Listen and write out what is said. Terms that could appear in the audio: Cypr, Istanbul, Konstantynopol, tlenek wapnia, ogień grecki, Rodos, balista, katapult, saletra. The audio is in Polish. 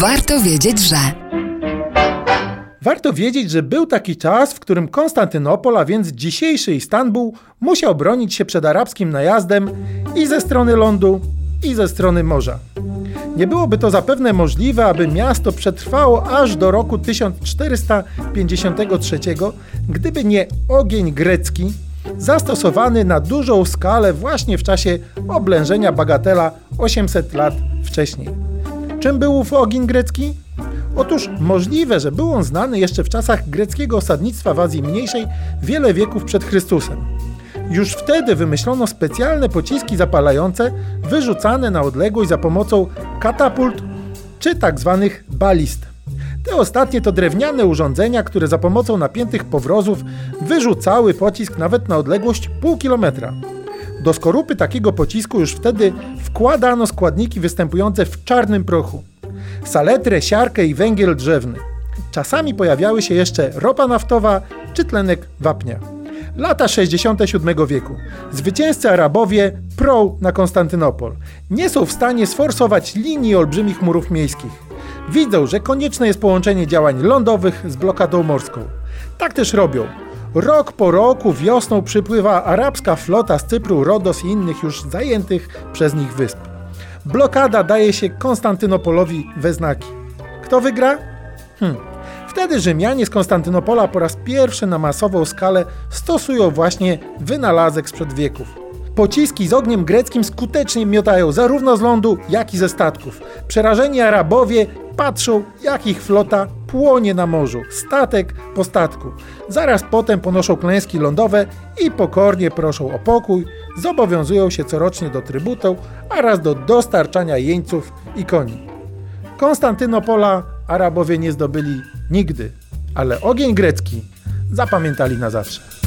Warto wiedzieć, że... Warto wiedzieć, że był taki czas, w którym Konstantynopol, a więc dzisiejszy Istanbul, musiał bronić się przed arabskim najazdem i ze strony lądu, i ze strony morza. Nie byłoby to zapewne możliwe, aby miasto przetrwało aż do roku 1453, gdyby nie ogień grecki, zastosowany na dużą skalę właśnie w czasie oblężenia bagatela 800 lat wcześniej. Czym był ów ogień grecki? Otóż możliwe, że był on znany jeszcze w czasach greckiego osadnictwa w Azji Mniejszej wiele wieków przed Chrystusem. Już wtedy wymyślono specjalne pociski zapalające wyrzucane na odległość za pomocą katapult czy tzw. balist. Te ostatnie to drewniane urządzenia, które za pomocą napiętych powrozów wyrzucały pocisk nawet na odległość pół kilometra. Do skorupy takiego pocisku już wtedy wkładano składniki występujące w czarnym prochu: saletrę, siarkę i węgiel drzewny. Czasami pojawiały się jeszcze ropa naftowa czy tlenek wapnia. Lata 67 wieku. Zwycięzcy Arabowie prą na Konstantynopol. Nie są w stanie sforsować linii olbrzymich murów miejskich. Widzą, że konieczne jest połączenie działań lądowych z blokadą morską. Tak też robią. Rok po roku wiosną przypływa arabska flota z Cypru, Rodos i innych już zajętych przez nich wysp. Blokada daje się Konstantynopolowi we znaki. Kto wygra? Wtedy Rzymianie z Konstantynopola po raz pierwszy na masową skalę stosują właśnie wynalazek sprzed wieków. Pociski z ogniem greckim skutecznie miotają zarówno z lądu, jak i ze statków. Przerażeni Arabowie patrzą, jak ich flota płonie na morzu, statek po statku. Zaraz potem ponoszą klęski lądowe i pokornie proszą o pokój, zobowiązują się corocznie do trybutu, a raz do dostarczania jeńców i koni. Konstantynopola Arabowie nie zdobyli nigdy, ale ogień grecki zapamiętali na zawsze.